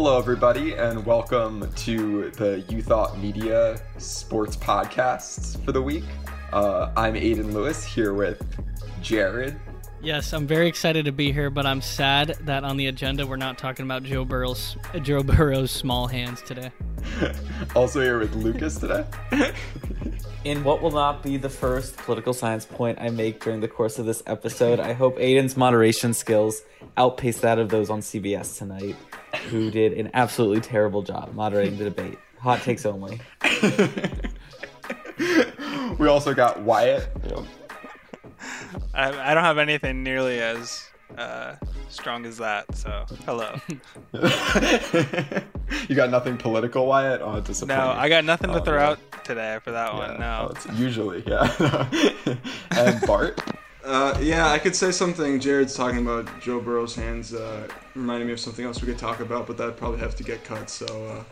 Hello, everybody, and welcome to the You Thought Media Sports Podcast for the week. I'm Aiden Lewis here with Jared. Yes, I'm very excited to be here, but I'm sad that on the agenda we're not talking about Joe Burrow's small hands today. Also here with Lucas today. In what will not be the first political science point I make during the course of this episode, I hope Aiden's moderation skills outpace that of those on CBS tonight, who did an absolutely terrible job moderating the debate. Hot takes only. We also got Wyatt. Yep. I don't have anything nearly as strong as that, so hello. You got nothing political, Wyatt? Oh, disappointing. No, I got nothing to throw out today for that one, no. It's usually, yeah. And Bart? Yeah, I could say something. Jared's talking about Joe Burrow's hands reminded me of something else we could talk about, but that'd probably have to get cut, so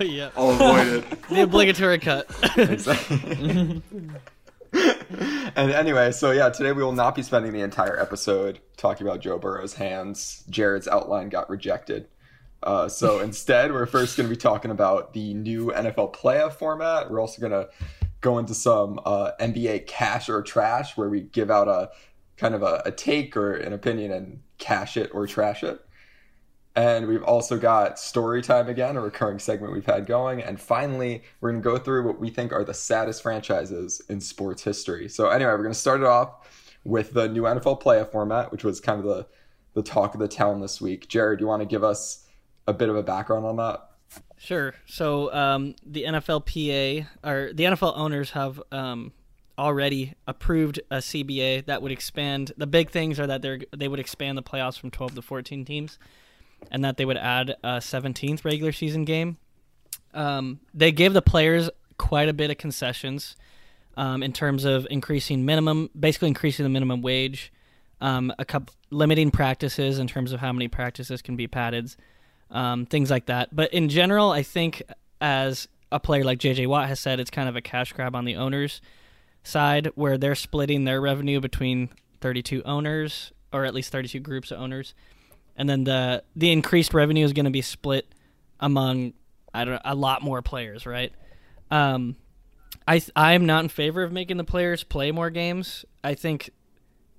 yeah. I'll avoid it. The obligatory cut. Exactly. And anyway, so yeah, today we will not be spending the entire episode talking about Joe Burrow's hands. Jared's outline got rejected. So instead, we're first going to be talking about the new NFL playoff format. We're also going to go into some NBA cash or trash, where we give out a kind of a take or an opinion and cash it or trash it. And we've also got story time again, a recurring segment we've had going. And finally, we're going to go through what we think are the saddest franchises in sports history. So anyway, we're going to start it off with the new NFL playoff format, which was kind of the talk of the town this week. Jared, you want to give us a bit of a background on that? Sure. So the NFLPA, or the NFL owners, have already approved a CBA that would expand. The big things are that they would expand the playoffs from 12 to 14 teams, and that they would add a 17th regular season game. They gave the players quite a bit of concessions in terms of increasing the minimum wage, limiting practices in terms of how many practices can be padded, things like that. But in general, I think, as a player like J.J. Watt has said, it's kind of a cash grab on the owners' side, where they're splitting their revenue between 32 owners, or at least 32 groups of owners. And then the increased revenue is going to be split among a lot more players, right? I am not in favor of making the players play more games. I think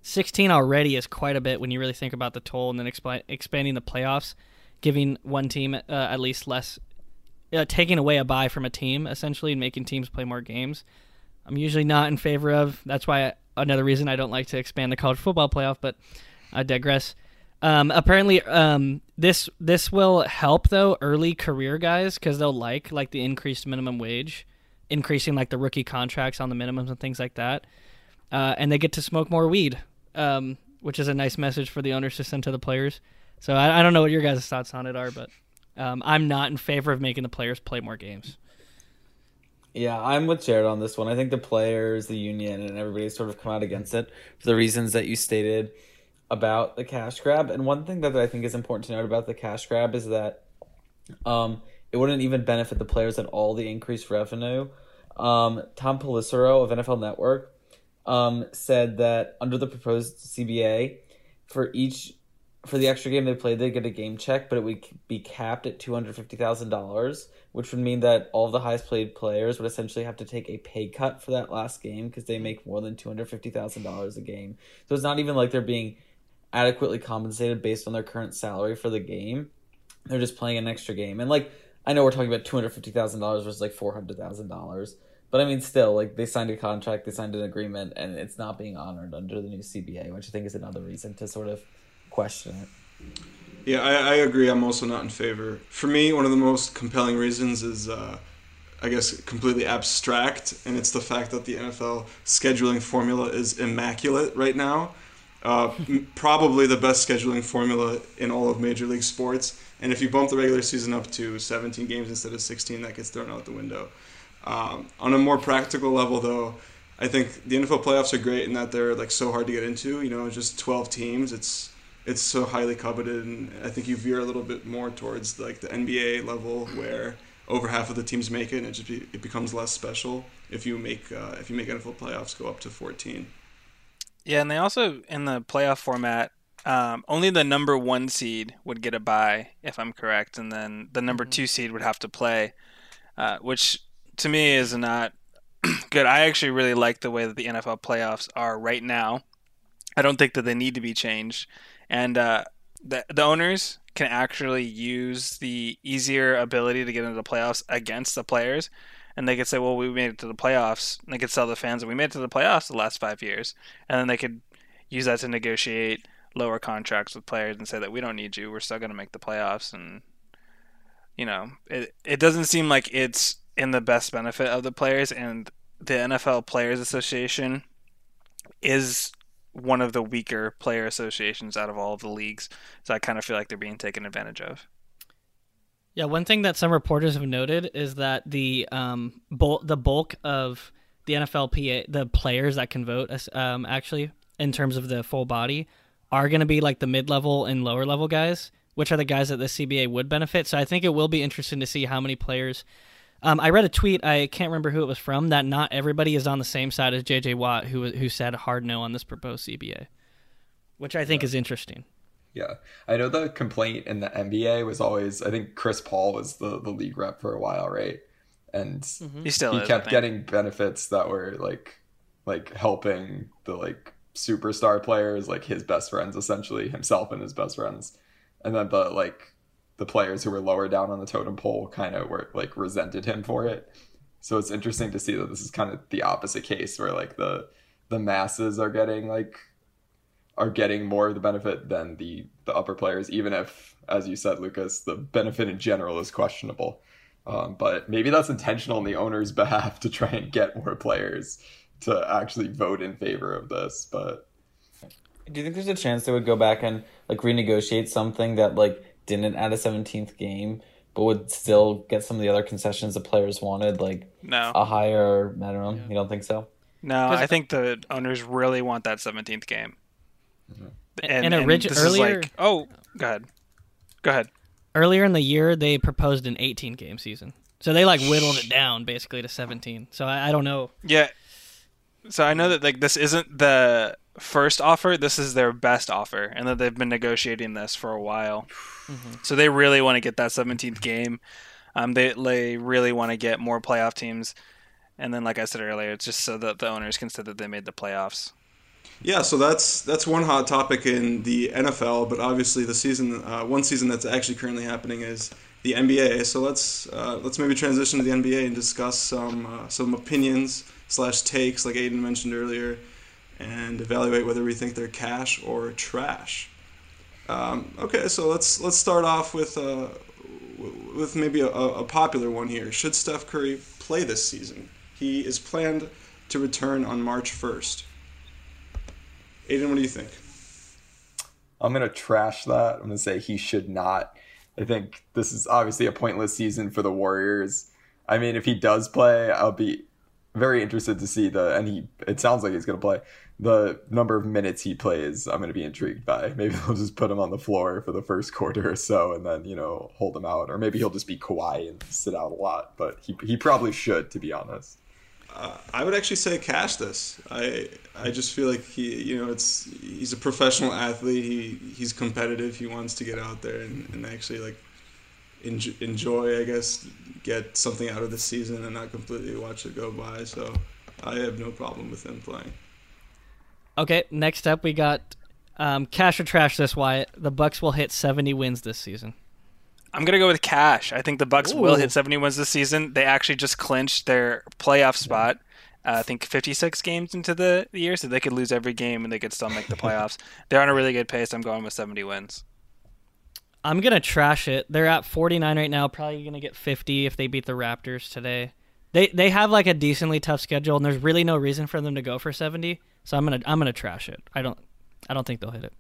16 already is quite a bit when you really think about the toll, and then expanding the playoffs, giving one team at least less, taking away a bye from a team essentially, and making teams play more games. I'm usually not in favor of. That's why another reason I don't like to expand the college football playoff. But I digress. Apparently, this will help though early career guys, because they'll like the increased minimum wage, increasing like the rookie contracts on the minimums and things like that, and they get to smoke more weed, which is a nice message for the owners to send to the players. So I don't know what your guys' thoughts on it are, but I'm not in favor of making the players play more games. Yeah, I'm with Jared on this one. I think the players, the union, and everybody sort of come out against it for the reasons that you stated about the cash grab. And one thing that I think is important to note about the cash grab is that it wouldn't even benefit the players at all, the increased revenue. Tom Pelissero of NFL Network said that under the proposed CBA, for the extra game they played, they'd get a game check, but it would be capped at $250,000, which would mean that all of the highest paid players would essentially have to take a pay cut for that last game, because they make more than $250,000 a game. So it's not even like they're being adequately compensated based on their current salary for the game. They're just playing an extra game. And like, I know we're talking about $250,000 versus like $400,000, but I mean, still, like, they signed a contract, they signed an agreement, and it's not being honored under the new CBA, which I think is another reason to sort of question it. Yeah, I agree. I'm also not in favor. For me, one of the most compelling reasons is, I guess, completely abstract, and it's the fact that the NFL scheduling formula is immaculate right now. Probably the best scheduling formula in all of Major League Sports. And if you bump the regular season up to 17 games instead of 16, that gets thrown out the window. On a more practical level, though, I think the NFL playoffs are great in that they're like so hard to get into. You know, just 12 teams. It's so highly coveted, and I think you veer a little bit more towards like the NBA level, where over half of the teams make it, and it becomes less special if you make NFL playoffs go up to 14. Yeah, and they also, in the playoff format, Only the number one seed would get a bye, if I'm correct, and then the number two seed would have to play, which to me is not good. I actually really like the way that the NFL playoffs are right now. I don't think that they need to be changed, and the owners can actually use the easier ability to get into the playoffs against the players, and they could say, well, we made it to the playoffs, and they could tell the fans that we made it to the playoffs the last 5 years, and then they could use that to negotiate lower contracts with players and say that we don't need you, we're still going to make the playoffs. And you know, it doesn't seem like it's in the best benefit of the players, and the NFL Players Association is one of the weaker player associations out of all of the leagues. So I kind of feel like they're being taken advantage of. Yeah. One thing that some reporters have noted is that the bulk of the NFLPA, the players that can vote, actually in terms of the full body, are going to be like the mid-level and lower level guys, which are the guys that the CBA would benefit. So I think it will be interesting to see how many players. I read a tweet, I can't remember who it was from, that not everybody is on the same side as J.J. Watt, who said hard no on this proposed CBA, which I think is interesting. Yeah, I know the complaint in the NBA was always, I think Chris Paul was the league rep for a while, right? And he kept getting benefits that were like helping the like superstar players, like his best friends, essentially himself and his best friends. And then the players who were lower down on the totem pole kind of were like resented him for it. So it's interesting to see that this is kind of the opposite case, where like the masses are getting more of the benefit than the upper players, even if, as you said, Lucas, the benefit in general is questionable. But maybe that's intentional on the owner's behalf to try and get more players to actually vote in favor of this. But do you think there's a chance they would go back and like renegotiate something that like didn't add a 17th game, but would still get some of the other concessions the players wanted, like a higher minimum? Yeah. You don't think so? No, I think the owners really want that 17th game. Mm-hmm. Go ahead. Earlier in the year, they proposed an 18-game season, so they whittled it down basically to 17. So I don't know. Yeah. So I know that this isn't the first offer, this is their best offer, and that they've been negotiating this for a while. Mm-hmm. So they really want to get that 17th game. They really want to get more playoff teams. And then, like I said earlier, it's just so that the owners can say that they made the playoffs. Yeah, so that's one hot topic in the NFL, but obviously the season, one season that's actually currently happening is the NBA. So let's maybe transition to the NBA and discuss some opinions / takes, like Aiden mentioned earlier, and evaluate whether we think they're cash or trash. Okay, so let's start off with maybe a popular one here. Should Steph Curry play this season? He is planned to return on March 1st. Aiden, what do you think? I'm going to trash that. I'm going to say he should not. I think this is obviously a pointless season for the Warriors. I mean, if he does play, I'll be very interested to see it sounds like he's going to play. The number of minutes he plays, I'm going to be intrigued by. Maybe they'll just put him on the floor for the first quarter or so and then, hold him out. Or maybe he'll just be Kawhi and sit out a lot. But he probably should, to be honest. I would actually say cash this. I just feel like he's a professional athlete. He's competitive. He wants to get out there and actually enjoy, I guess, get something out of the season and not completely watch it go by. So I have no problem with him playing. Okay, next up we got cash or trash this, Wyatt. The Bucks will hit 70 wins this season. I'm going to go with cash. I think the Bucks will hit 70 wins this season. They actually just clinched their playoff spot, I think 56 games into the year, so they could lose every game and they could still make the playoffs. They're on a really good pace. I'm going with 70 wins. I'm going to trash it. They're at 49 right now, probably going to get 50 if they beat the Raptors today. They have a decently tough schedule, and there's really no reason for them to go for 70. So I'm going to trash it. I don't think they'll hit it.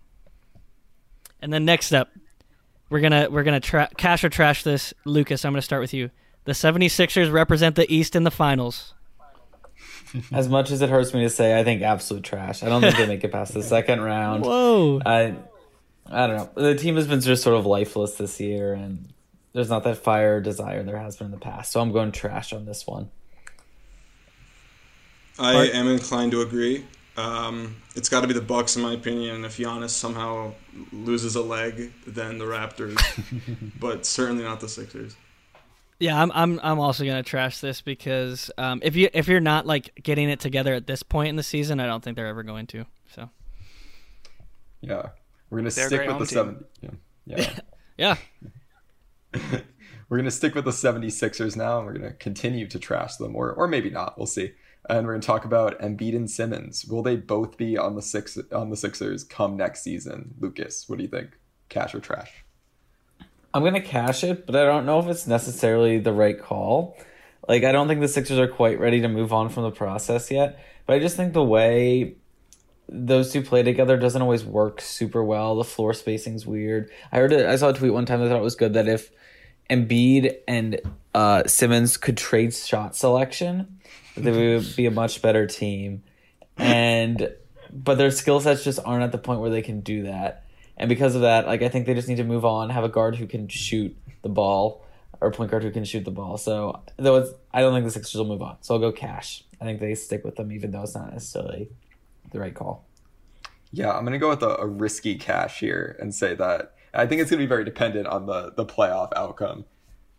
And then next up, we're going to cash or trash this. Lucas, I'm going to start with you. The 76ers represent the East in the finals. As much as it hurts me to say, I think absolute trash. I don't think they make it past the second round. Whoa. I don't know. The team has been just sort of lifeless this year, and there's not that fire or desire there has been in the past. So I'm going trash on this one. I am inclined to agree. It's got to be the Bucks, in my opinion. And if Giannis somehow loses a leg, then the Raptors, but certainly not the Sixers. Yeah, I'm also gonna trash this because if you're not like getting it together at this point in the season, I don't think they're ever going to. So. Yeah, we're gonna stick with the 70. Yeah. We're gonna stick with the 76ers now, and we're gonna continue to trash them, or maybe not. We'll see. And we're going to talk about Embiid and Simmons. Will they both be on the Sixers come next season? Lucas, what do you think? Cash or trash? I'm going to cash it, but I don't know if it's necessarily the right call. Like, I don't think the Sixers are quite ready to move on from the process yet. But I just think the way those two play together doesn't always work super well. The floor spacing's weird. I saw a tweet one time that I thought it was good that if Embiid and Simmons could trade shot selection, they would be a much better team, but their skill sets just aren't at the point where they can do that. And because of that, like, I think they just need to move on, have a guard who can shoot the ball, or a point guard who can shoot the ball. So I don't think the Sixers will move on. So I'll go cash. I think they stick with them, even though it's not necessarily the right call. Yeah, I'm gonna go with a risky cash here and say that I think it's gonna be very dependent on the playoff outcome.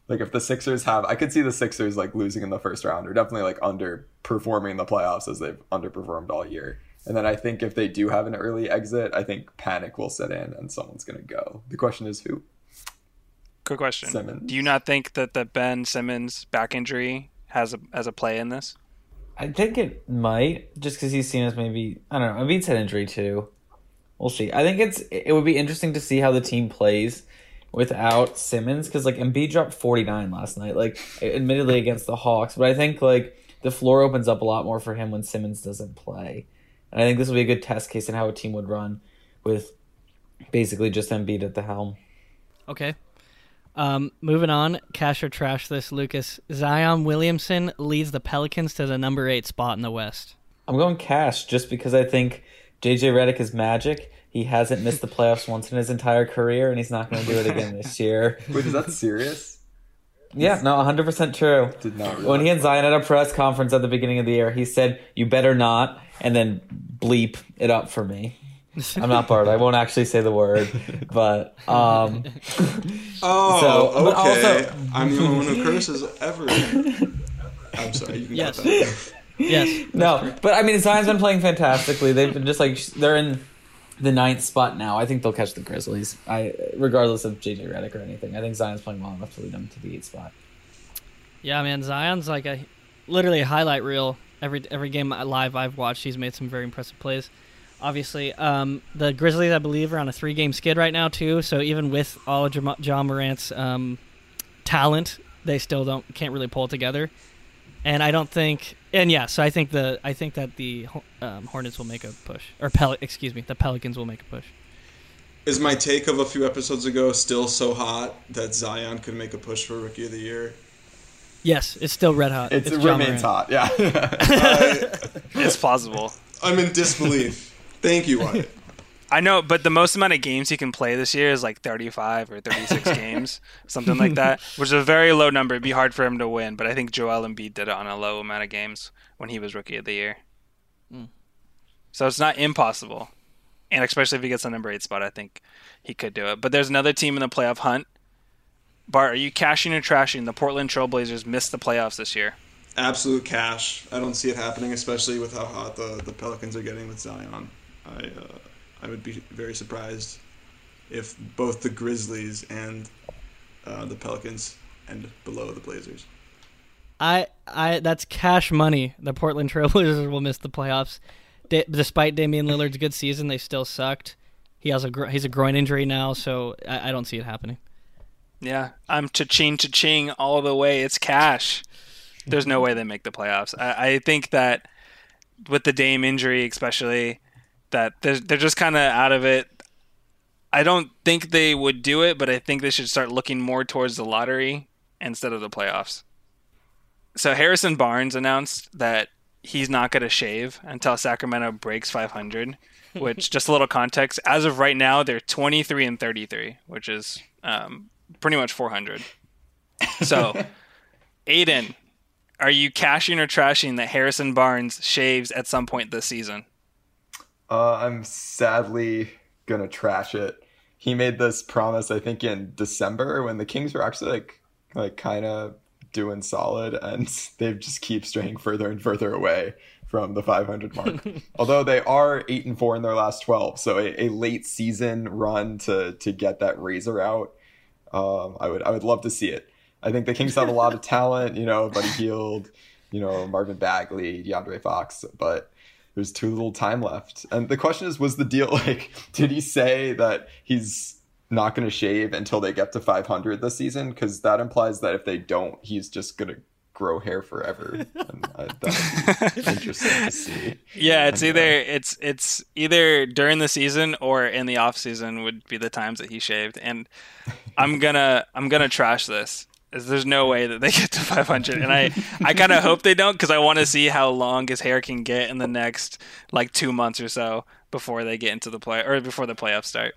Like, if the Sixers I could see the Sixers, like, losing in the first round, or definitely, like, underperforming the playoffs as they've underperformed all year. And then I think if they do have an early exit, I think panic will set in and someone's going to go. The question is who? Good question. Simmons. Do you not think that the Ben Simmons back injury has a play in this? I think it might, just because he's seen as maybe, I don't know, Embiid's had injury too. We'll see. I think it would be interesting to see how the team plays without Simmons, because, like, Embiid dropped 49 last night, like, admittedly against the Hawks, but I think, like, the floor opens up a lot more for him when Simmons doesn't play. And I think this will be a good test case in how a team would run with basically just Embiid at the helm. Okay. Moving on, cash or trash this, Lucas. Zion Williamson leads the Pelicans to the number 8 spot in the West. I'm going cash just because I think J.J. Redick is magic. He hasn't missed the playoffs once in his entire career, and he's not going to do it again this year. Wait, is that serious? Yeah, no, 100% true. Did not realize. When he and Zion had a press conference at the beginning of the year, he said, "You better not," and then bleep it up for me. I'm not Bart. I won't actually say the word, but but okay. I'm the only one who curses ever. I'm sorry. You can cut that. Yes. No, but I mean, Zion's been playing fantastically. They've been just like they're in the 9th spot now. I think they'll catch the Grizzlies. Regardless of JJ Redick or anything, I think Zion's playing well enough to lead them to the 8th spot. Yeah, man, Zion's like literally a highlight reel. Every game live I've watched, he's made some very impressive plays. Obviously, the Grizzlies, I believe, are on a 3-game skid right now too. So even with all of John Morant's talent, they still can't really pull it together. And I don't think, and yeah, so I think that the Hornets will make a push, or the Pelicans will make a push. Is my take of a few episodes ago still so hot that Zion could make a push for Rookie of the Year? Yes, it's still red hot. It remains hot. Yeah, it's plausible. I'm in disbelief. Thank you, Wyatt. I know, but the most amount of games he can play this year is like 35 or 36 games, something like that, which is a very low number. It'd be hard for him to win, but I think Joel Embiid did it on a low amount of games when he was Rookie of the Year. Mm. So it's not impossible. And especially if he gets the number 8 spot, I think he could do it. But there's another team in the playoff hunt. Bart, are you cashing or trashing? The Portland Trailblazers missed the playoffs this year. Absolute cash. I don't see it happening, especially with how hot the Pelicans are getting with Zion. I would be very surprised if both the Grizzlies and the Pelicans end below the Blazers. That's cash money. The Portland Trailblazers will miss the playoffs. Despite Damian Lillard's good season, they still sucked. He has he's a groin injury now, so I don't see it happening. Yeah, I'm cha-ching all the way. It's cash. There's no way they make the playoffs. I think that with the Dame injury especially, that they're just kind of out of it. I don't think they would do it, but I think they should start looking more towards the lottery instead of the playoffs. So Harrison Barnes announced that he's not going to shave until Sacramento breaks 500, which, just a little context, as of right now, they're 23-33, which is pretty much 400. So, Aiden, are you cashing or trashing that Harrison Barnes shaves at some point this season? I'm sadly gonna trash it. He made this promise, I think, in December when the Kings were actually like kind of doing solid, and they just keep straying further and further away from the 500 mark. Although they are 8-4 in their last 12, so a late season run to get that razor out. I would love to see it. I think the Kings have a lot of talent, Buddy Hield, Marvin Bagley, DeAndre Fox, but there's too little time left. And the question is, was the deal did he say that he's not going to shave until they get to 500 this season? Because that implies that if they don't, he's just going to grow hair forever. And that would be interesting to see. Yeah, it's either during the season or in the off season would be the times that he shaved. And I'm gonna trash this. There's no way that they get to 500, and I kind of hope they don't, because I want to see how long his hair can get in the next 2 months or so before they get into the play, or before the playoffs start.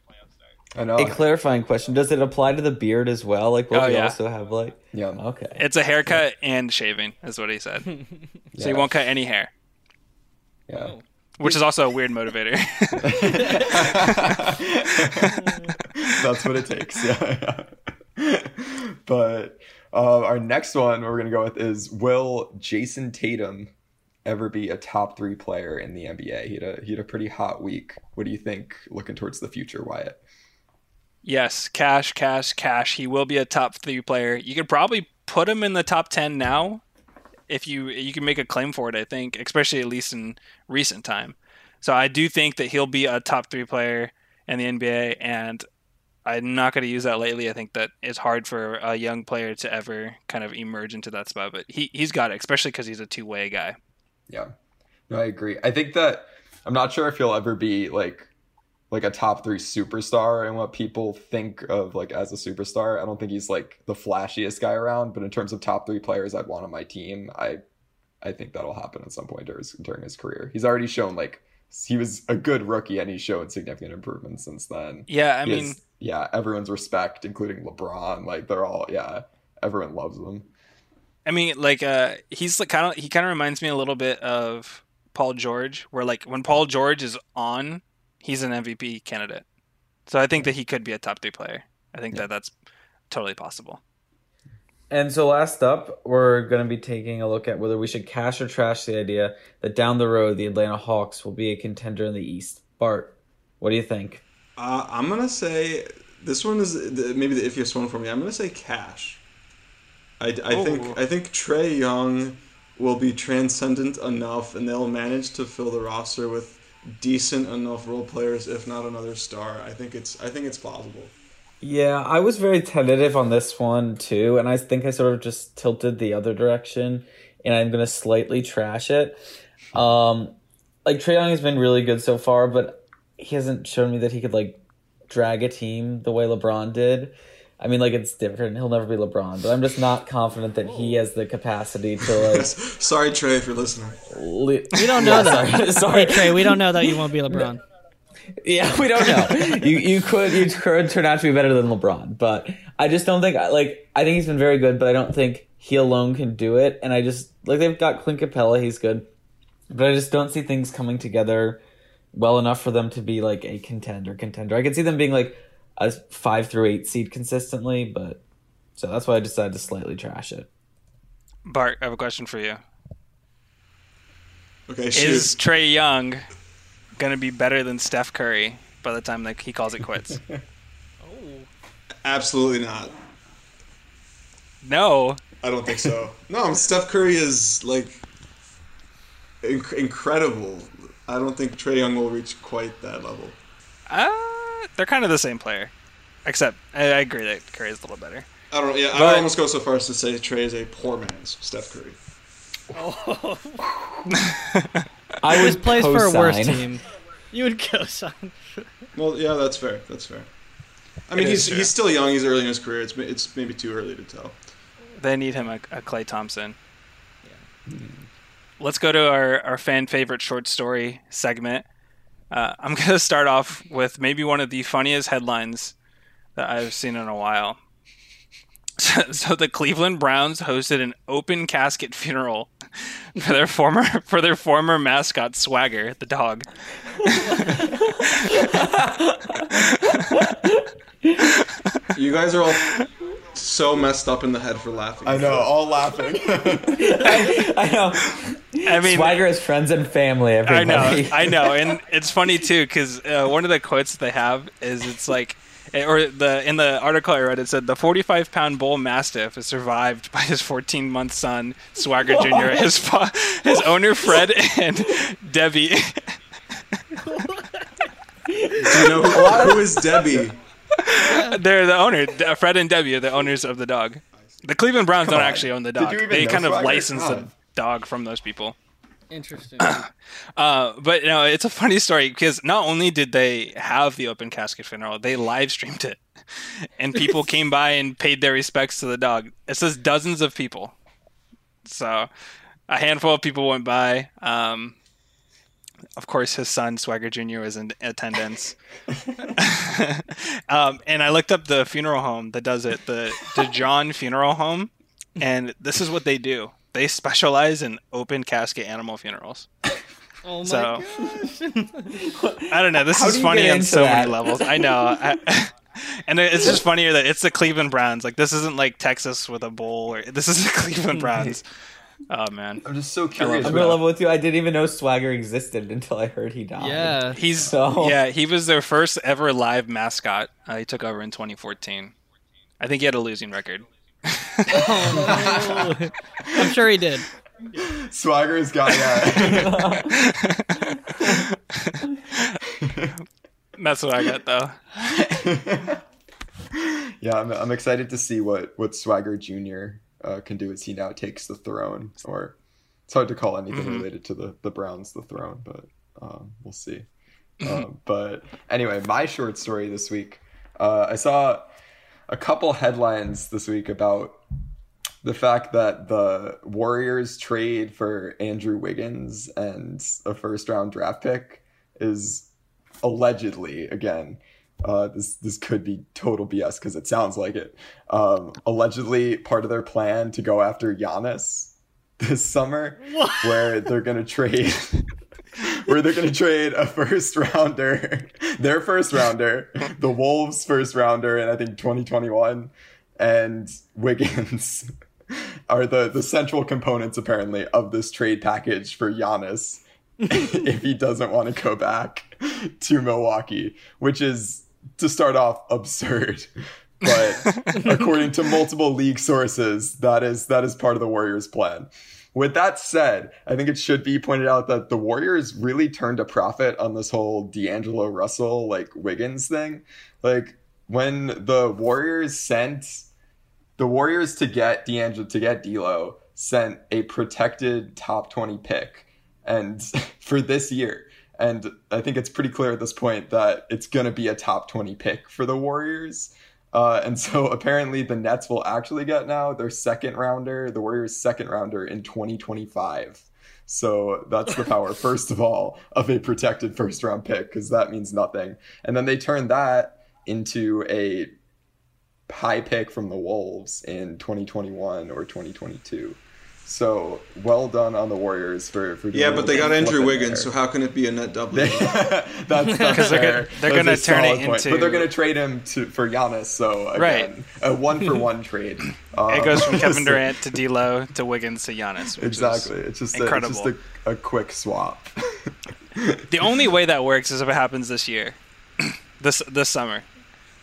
I know. A clarifying question: does it apply to the beard as well? Also have yeah, okay. It's a haircut and shaving, is what he said. Yeah. So he won't cut any hair. Yeah. Which is also a weird motivator. That's what it takes. Yeah. But our next one we're going to go with is, will Jason Tatum ever be a top 3 player in the NBA? He had a pretty hot week. What do you think looking towards the future, Wyatt? Yes, cash. He will be a top 3 player. You could probably put him in the top 10 now if you can make a claim for it, I think, especially at least in recent time. So I do think that he'll be a top 3 player in the NBA, and I'm not going to use that lately. I think that it's hard for a young player to ever kind of emerge into that spot, but he's got it, especially because he's a two-way guy. Yeah, no, I agree. I think that I'm not sure if he'll ever be like a top 3 superstar and what people think of as a superstar. I don't think he's the flashiest guy around, but in terms of top 3 players I'd want on my team, I think that'll happen at some point during his career. He's already shown he was a good rookie, and he's shown significant improvement since then. Yeah, I mean. Yeah, everyone's respect, including LeBron. Everyone loves him. I mean, he's kind of reminds me a little bit of Paul George, where when Paul George is on, he's an MVP candidate. So I think that he could be a top 3 player. I think that's totally possible. And so last up, we're going to be taking a look at whether we should cash or trash the idea that down the road, the Atlanta Hawks will be a contender in the East. Bart, what do you think? I'm going to say this one is maybe the iffiest one for me. I'm going to say cash. I think Trae Young will be transcendent enough, and they'll manage to fill the roster with decent enough role players, if not another star. I think it's plausible. Yeah, I was very tentative on this one too, and I think I sort of just tilted the other direction, and I'm going to slightly trash it. Trae Young has been really good so far, but he hasn't shown me that he could drag a team the way LeBron did. I mean, it's different. He'll never be LeBron, but I'm just not confident that he has the capacity to Sorry, Trey, if you're listening. We don't know that. Sorry, Trey, we don't know that you won't be LeBron. Yeah, we don't know. you could turn out to be better than LeBron, but I just don't think. I think he's been very good, but I don't think he alone can do it. And I just they've got Clint Capella, he's good, but I just don't see things coming together well enough for them to be a contender. I could see them being a 5 through 8 seed consistently, but so that's why I decided to slightly trash it. Bart, I have a question for you. Okay, shoot. Is Trae Young gonna be better than Steph Curry by the time he calls it quits? Absolutely not. No, I don't think so. No, Steph Curry is incredible. I don't think Trae Young will reach quite that level. They're kind of the same player, except I agree that Curry is a little better. I would almost go so far as to say Trae is a poor man's Steph Curry. Oh, I would plays co-sign for a worse team. You would co-sign. Well, yeah, that's fair. I mean, he's still young. He's early in his career. It's maybe too early to tell. They need him a Klay Thompson. Yeah. Mm-hmm. Let's go to our fan favorite short story segment. I'm going to start off with maybe one of the funniest headlines that I've seen in a while. So the Cleveland Browns hosted an open casket funeral for their former mascot Swagger, the dog. You guys are all so messed up in the head for laughing. I know, all laughing. I know. I mean, Swagger is friends and family, everybody. I know, and it's funny too because one of the quotes they have is it's like, or in the article I read, it said the 45-pound bull mastiff is survived by his 14-month son Swagger Jr., his owner Fred, and Debbie. Do you know who is Debbie? They're the owner. Fred and Debbie are the owners of the dog. The Cleveland Browns don't actually own the dog. They kind of licensed the dog from those people. Interesting. But you know, it's a funny story because not only did they have the open casket funeral, they live streamed it, and people came by and paid their respects to the dog. It says dozens of people, so a handful of people went by. Of course, his son Swagger Jr. was in attendance. And I looked up the funeral home that does it, the DeJohn Funeral Home, and this is what they do. They specialize in open casket animal funerals. Oh my gosh. I don't know. This is funny on so many levels. I know. And it's just funnier that it's the Cleveland Browns. Like, this isn't like Texas with a bowl. This is the Cleveland Browns. Oh, man. I'm just so curious. I'm going to level with you. I didn't even know Swagger existed until I heard he died. Yeah. He was their first ever live mascot. He took over in 2014. I think he had a losing record. Oh, no. I'm sure he did. Swagger's got that. That's what I got, though. Yeah, I'm excited to see what Swagger Jr. Can do as he now takes the throne. Or it's hard to call anything related to the Browns the throne, but we'll see. But anyway, my short story this week. I saw a couple headlines this week about the fact that the Warriors trade for Andrew Wiggins and a first-round draft pick is allegedly, again, this could be total BS because it sounds like it, allegedly part of their plan to go after Giannis this summer, where they're going to trade... where they're going to trade a first-rounder, their first-rounder, the Wolves' first-rounder in, I think, 2021, and Wiggins are the central components, apparently, of this trade package for Giannis if he doesn't want to go back to Milwaukee, which is, to start off, absurd. But according to multiple league sources, that is part of the Warriors' plan. With that said, I think it should be pointed out that the Warriors really turned a profit on this whole D'Angelo Russell, like, Wiggins thing. Like, when the Warriors to get D'Lo, sent a protected top 20 pick and for this year. And I think it's pretty clear at this point that it's going to be a top 20 pick for the Warriors. And so apparently the Nets will actually get now their second rounder, the Warriors' second rounder in 2025. So that's the power, first of all, of a protected first round pick, because that means nothing. And then they turn that into a high pick from the Wolves in 2021 or 2022. So well done on the Warriors for doing. Yeah, but they got Andrew Wiggins, so how can it be a net double? That's they're going to turn it into. But they're going to trade him for Giannis. So again, right, a 1-for-1 trade. It goes from Kevin Durant to D'Lo to Wiggins to Giannis. Exactly, it's just incredible. It's just a quick swap. The only way that works is if it happens this year, this summer.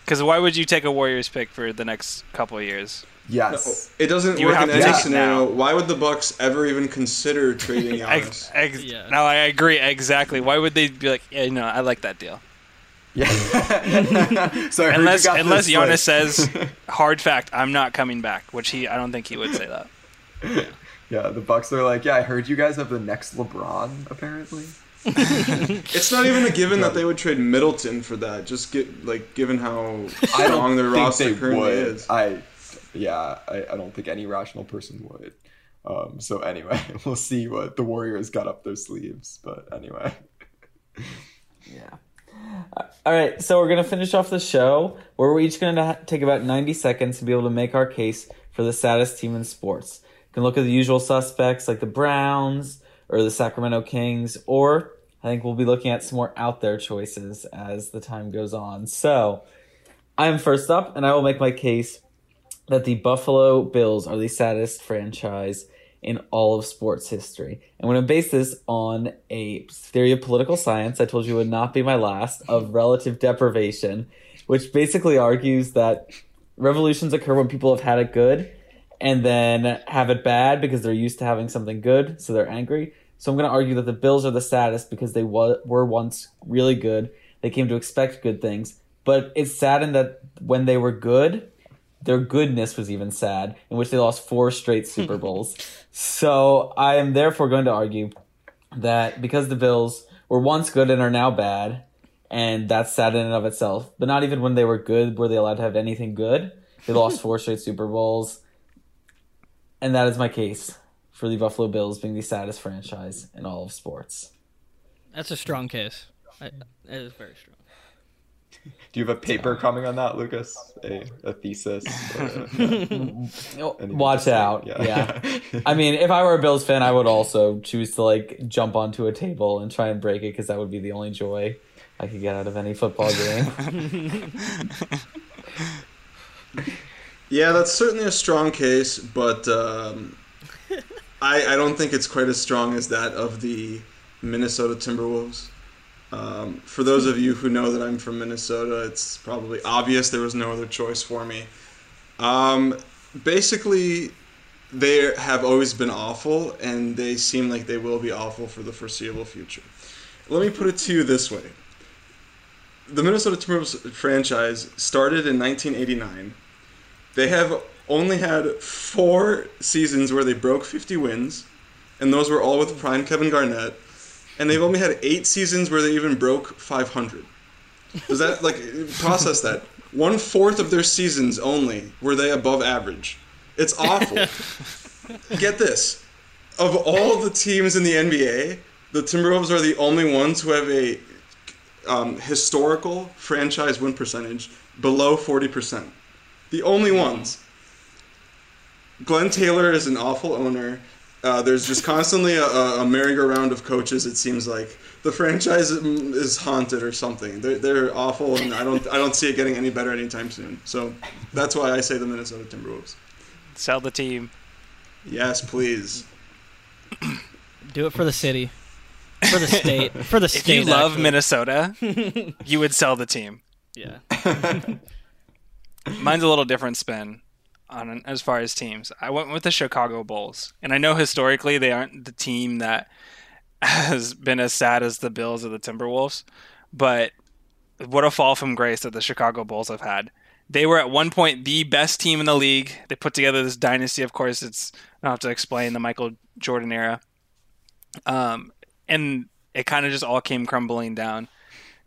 Because why would you take a Warriors pick for the next couple of years? Yes. No, it doesn't work in any scenario. Why would the Bucks ever even consider trading Giannis? Yeah. No, I agree. Exactly. Why would they be like, yeah, no, I like that deal? Yeah. So unless Giannis says, hard fact, I'm not coming back, which I don't think he would say that. Yeah. Yeah, the Bucks are like, yeah, I heard you guys have the next LeBron, apparently. It's not even a given that they would trade Middleton for that, just given how strong their roster currently is. I don't think any rational person would. So anyway, we'll see what the Warriors got up their sleeves. But anyway. Yeah. All right, so we're going to finish off the show where we're each going to take about 90 seconds to be able to make our case for the saddest team in sports. You can look at the usual suspects like the Browns or the Sacramento Kings, or I think we'll be looking at some more out there choices as the time goes on. So I am first up, and I will make my case that the Buffalo Bills are the saddest franchise in all of sports history. And when I base this on a theory of political science, I told you would not be my last, of relative deprivation, which basically argues that revolutions occur when people have had it good and then have it bad because they're used to having something good, so they're angry. So I'm going to argue that the Bills are the saddest because they were once really good. They came to expect good things. But it's saddened that when they were good, their goodness was even sad, in which they lost 4 straight Super Bowls. So I am therefore going to argue that because the Bills were once good and are now bad, and that's sad in and of itself, but not even when they were good were they allowed to have anything good. They lost 4 straight Super Bowls. And that is my case for the Buffalo Bills being the saddest franchise in all of sports. That's a strong case. That is very strong. Do you have a paper coming on that, Lucas? A thesis? Watch out. Yeah. I mean, if I were a Bills fan, I would also choose to like jump onto a table and try and break it because that would be the only joy I could get out of any football game. Yeah, that's certainly a strong case, but I don't think it's quite as strong as that of the Minnesota Timberwolves. For those of you who know that I'm from Minnesota, it's probably obvious there was no other choice for me. Basically, they have always been awful, and they seem like they will be awful for the foreseeable future. Let me put it to you this way. The Minnesota Timberwolves franchise started in 1989. They have only had 4 seasons where they broke 50 wins, and those were all with prime Kevin Garnett. And they've only had 8 seasons where they even broke 500. Does that, like, process that? 1/4 of their seasons only were they above average. It's awful. Get this. Of all the teams in the NBA, the Timberwolves are the only ones who have a historical franchise win percentage below 40%. The only ones. Glenn Taylor is an awful owner. There's just constantly a merry-go-round of coaches. It seems like the franchise is haunted or something. They're awful, and I don't see it getting any better anytime soon. So that's why I say the Minnesota Timberwolves. Sell the team. Yes, please. Do it for the city, for the state, for the state. If you love Minnesota, you would sell the team. Yeah. Mine's a little different spin. On as far as teams, I went with the Chicago Bulls, and I know historically they aren't the team that has been as sad as the Bills or the Timberwolves, but what a fall from grace that the Chicago Bulls have had. They were at one point the best team in the league. They put together this dynasty. Of course, I don't have to explain the Michael Jordan era, and it kind of just all came crumbling down.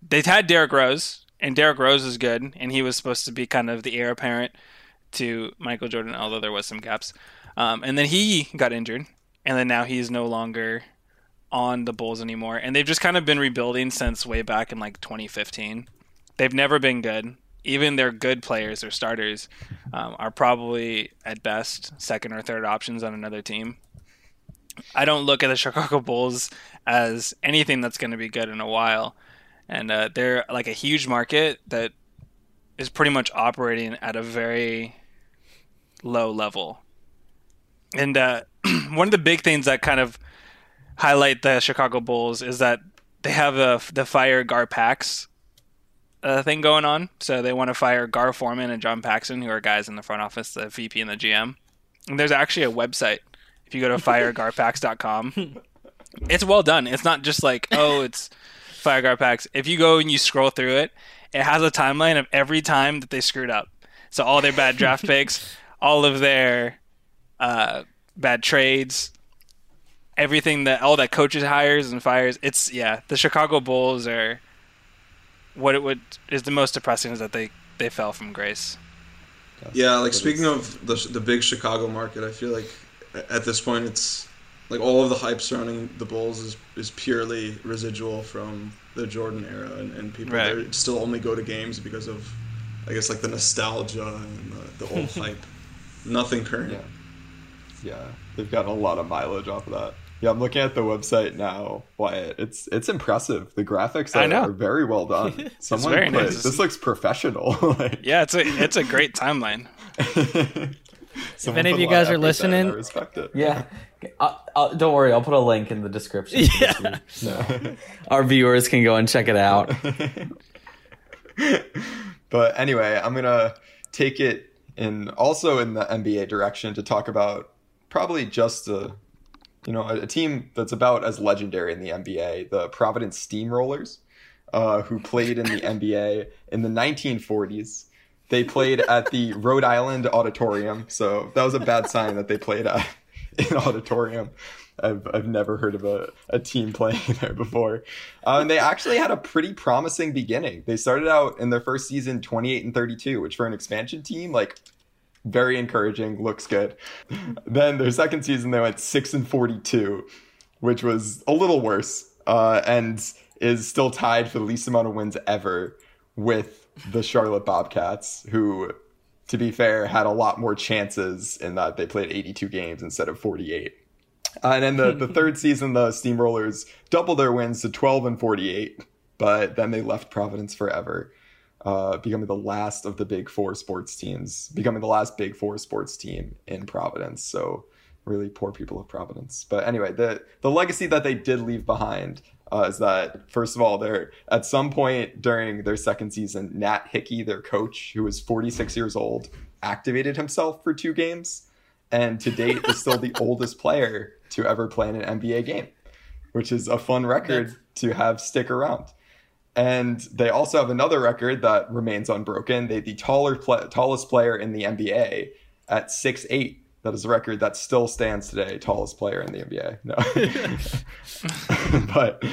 They've had Derrick Rose, and Derrick Rose is good, and he was supposed to be kind of the heir apparent to Michael Jordan, although there was some gaps. And then he got injured, and then now he's no longer on the Bulls anymore. And they've just kind of been rebuilding since way back in like 2015. They've never been good. Even their good players, their starters, are probably at best second or third options on another team. I don't look at the Chicago Bulls as anything that's going to be good in a while. And they're like a huge market that is pretty much operating at a very low level. And one of the big things that kind of highlight the Chicago Bulls is that they have the fire Gar Pax thing going on. So they want to fire Gar Foreman and John Paxson, who are guys in the front office, the VP and the GM. And there's actually a website. If you go to firegarpax.com, it's well done. It's not just like, oh, it's fire Gar Pax. If you go and you scroll through it, it has a timeline of every time that they screwed up. So all their bad draft picks, all of their bad trades, everything that all that coaches hires and fires. It's the Chicago Bulls are what is the most depressing is that they fell from grace. Yeah, like speaking of the big Chicago market, I feel like at this point it's like all of the hype surrounding the Bulls is purely residual from the Jordan era, and people there still only go to games because of, I guess, like the nostalgia and the old hype. Nothing current. Yeah, they've gotten a lot of mileage off of that. Yeah, I'm looking at the website now, Wyatt. It's impressive. The graphics are very well done. Someone very nice. This looks professional. Like... Yeah, it's a great timeline. If any of you guys are listening, I respect it. Yeah, don't worry. I'll put a link in the description. Yeah. So our viewers can go and check it out. But anyway, I'm gonna take it in also in the NBA direction to talk about probably just a team that's about as legendary in the NBA, the Providence Steamrollers, who played in the NBA in the 1940s. They played at the Rhode Island Auditorium, so that was a bad sign that they played at an auditorium. I've never heard of a team playing there before. And they actually had a pretty promising beginning. They started out in their first season 28-32, which for an expansion team, like, very encouraging, looks good. Then their second season, they went 6-42, which was a little worse, and is still tied for the least amount of wins ever with the Charlotte Bobcats, who, to be fair, had a lot more chances in that they played 82 games instead of 48. And then the third season, the Steamrollers doubled their wins to 12-48, but then they left Providence forever, becoming the last of the Big Four sports teams, becoming the last Big Four sports team in Providence. So really poor people of Providence. But anyway, the legacy that they did leave behind is that, first of all, they're at some point during their second season, Nat Hickey, their coach, who was 46 years old, activated himself for 2 games. And to date, is still the oldest player to ever play in an NBA game, which is a fun record to have stick around. And they also have another record that remains unbroken. They're the tallest player in the NBA at 6'8". That is a record that still stands today, tallest player in the NBA. No. But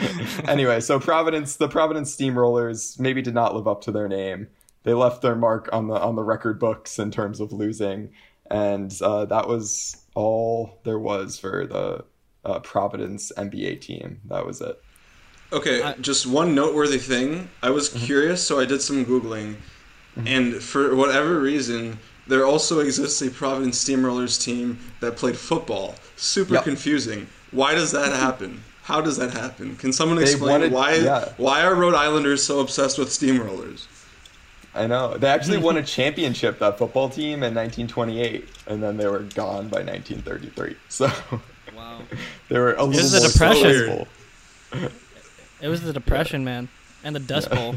anyway, so the Providence Steamrollers maybe did not live up to their name. They left their mark on the record books in terms of losing. And that was all there was for the Providence NBA team. That was it. Okay, just one noteworthy thing. I was curious, so I did some Googling. And for whatever reason, there also exists a Providence Steamrollers team that played football. Super confusing. Why does that happen? How does that happen? Can someone explain why are Rhode Islanders so obsessed with Steamrollers? I know. They actually won a championship, that football team, in 1928, and then they were gone by 1933. So they were a little more successful. It was the Depression, man. And the Dust Bowl.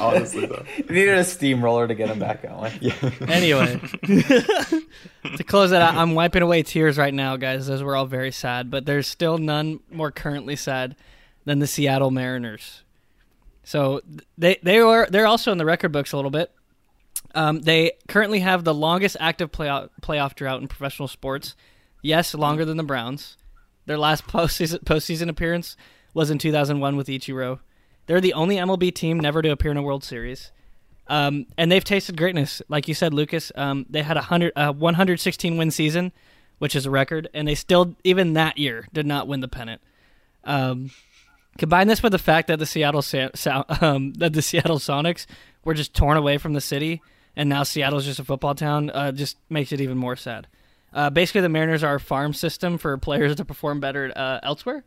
Honestly, though. You needed a steamroller to get him back going. Yeah. Anyway, to close it out, I'm wiping away tears right now, guys, as we're all very sad. But there's still none more currently sad than the Seattle Mariners. So they're also in the record books a little bit. They currently have the longest active playoff drought in professional sports. Yes, longer than the Browns. Their last postseason appearance was in 2001 with Ichiro. They're the only MLB team never to appear in a World Series. And they've tasted greatness. Like you said, Lucas, they had a 116-win season, which is a record, and they still, even that year, did not win the pennant. Combine this with the fact that the Seattle Sonics were just torn away from the city, and now Seattle's just a football town, just makes it even more sad. Basically, the Mariners are a farm system for players to perform better elsewhere.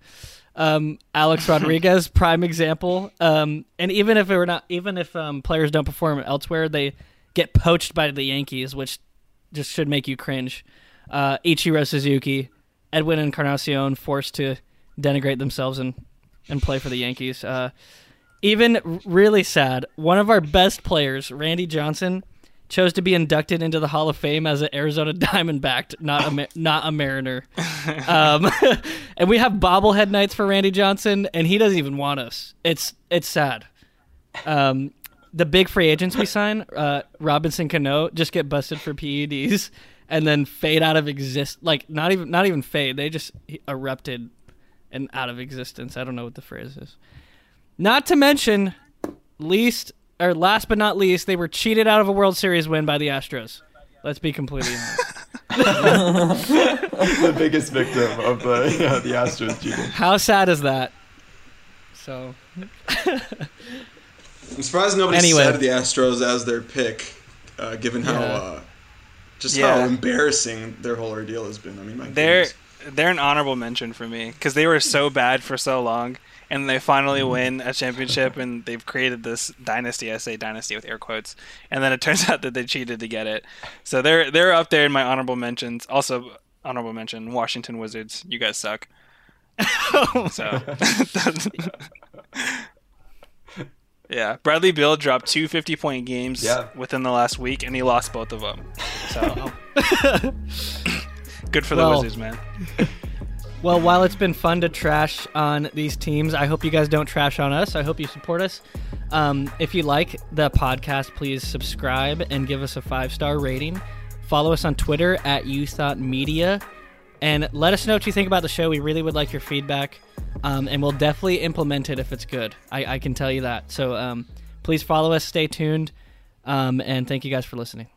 Alex Rodriguez, prime example. And even if players don't perform elsewhere, they get poached by the Yankees, which just should make you cringe. Ichiro Suzuki, Edwin Encarnacion, forced to denigrate themselves and play for the Yankees. Even really sad, one of our best players, Randy Johnson, chose to be inducted into the Hall of Fame as an Arizona Diamondback, not a Mariner. And we have bobblehead nights for Randy Johnson, and he doesn't even want us. It's sad. The big free agents we sign, Robinson Cano, just get busted for PEDs and then fade out of exist. Like not even fade. They just erupted and out of existence. I don't know what the phrase is. Not to mention, last but not least, they were cheated out of a World Series win by the Astros. Let's be completely honest. The biggest victim of the Astros cheating. How sad is that? So I'm surprised nobody said the Astros as their pick, given how how embarrassing their whole ordeal has been. I mean, my goodness. They're an honorable mention for me because they were so bad for so long, and they finally win a championship, and they've created this dynasty. I say dynasty with air quotes, and then it turns out that they cheated to get it. So they're up there in my honorable mentions. Also, honorable mention: Washington Wizards. You guys suck. So, yeah, Bradley Beal dropped two 50-point games within the last week, and he lost both of them. So. Good for the Wizards, man. Well, while it's been fun to trash on these teams, I hope you guys don't trash on us. I hope you support us. If you like the podcast, please subscribe and give us a 5-star rating. Follow us on Twitter at You Thought Media. And let us know what you think about the show. We really would like your feedback. And we'll definitely implement it if it's good. I can tell you that. So please follow us. Stay tuned. And thank you guys for listening.